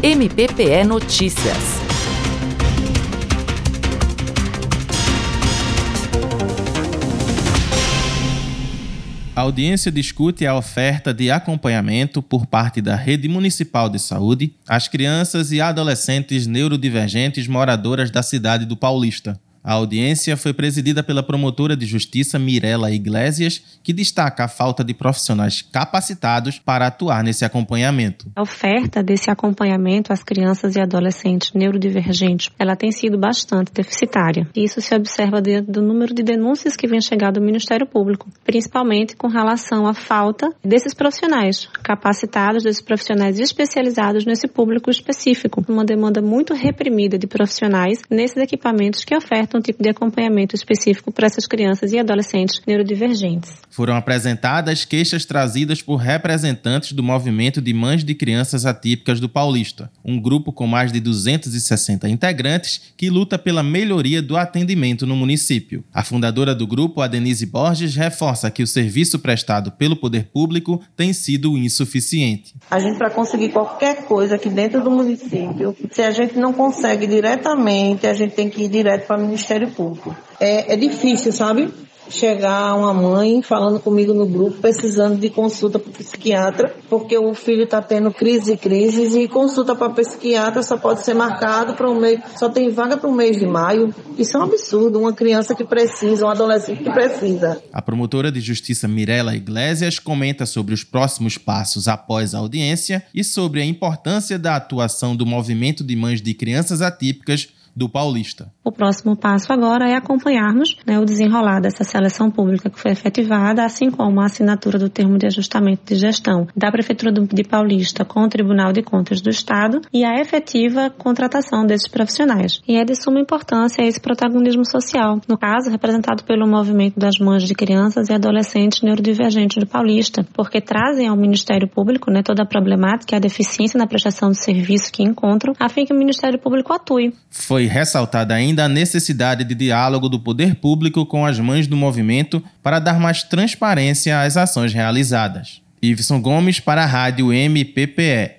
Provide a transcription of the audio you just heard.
MPPE Notícias. A audiência discute a oferta de acompanhamento por parte da Rede Municipal de Saúde às crianças e adolescentes neurodivergentes moradoras da cidade do Paulista. A audiência foi presidida pela promotora de justiça Mirela Iglesias, que destaca a falta de profissionais capacitados para atuar nesse acompanhamento. A oferta desse acompanhamento às crianças e adolescentes neurodivergentes, ela tem sido bastante deficitária. Isso se observa dentro do número de denúncias que vem chegar do Ministério Público, principalmente com relação à falta desses profissionais capacitados, desses profissionais especializados nesse público específico. Uma demanda muito reprimida de profissionais nesses equipamentos que ofertam um tipo de acompanhamento específico para essas crianças e adolescentes neurodivergentes. Foram apresentadas queixas trazidas por representantes do Movimento de Mães de Crianças Atípicas do Paulista, um grupo com mais de 260 integrantes que luta pela melhoria do atendimento no município. A fundadora do grupo, a Denise Borges, reforça que o serviço prestado pelo poder público tem sido insuficiente. A gente, para conseguir qualquer coisa aqui dentro do município, se a gente não consegue diretamente, a gente tem que ir direto para o Ministério Público. É difícil, sabe? Chegar uma mãe falando comigo no grupo, precisando de consulta para o psiquiatra, porque o filho está tendo crises, e consulta para psiquiatra só pode ser marcado para o mês, só tem vaga para o mês de maio. Isso é um absurdo, uma criança que precisa, um adolescente que precisa. A promotora de justiça Mirela Iglesias comenta sobre os próximos passos após a audiência e sobre a importância da atuação do Movimento de Mães de Crianças Atípicas do Paulista. O próximo passo agora é acompanharmos o desenrolar dessa seleção pública que foi efetivada, assim como a assinatura do termo de ajustamento de gestão da Prefeitura de Paulista com o Tribunal de Contas do Estado e a efetiva contratação desses profissionais. E é de suma importância esse protagonismo social, no caso representado pelo Movimento das Mães de Crianças e Adolescentes Neurodivergentes do Paulista, porque trazem ao Ministério Público toda a problemática e a deficiência na prestação de serviço que encontram, a fim que o Ministério Público atue. Foi ressaltada ainda a necessidade de diálogo do poder público com as mães do movimento para dar mais transparência às ações realizadas. Ivison Gomes para a Rádio MPPE.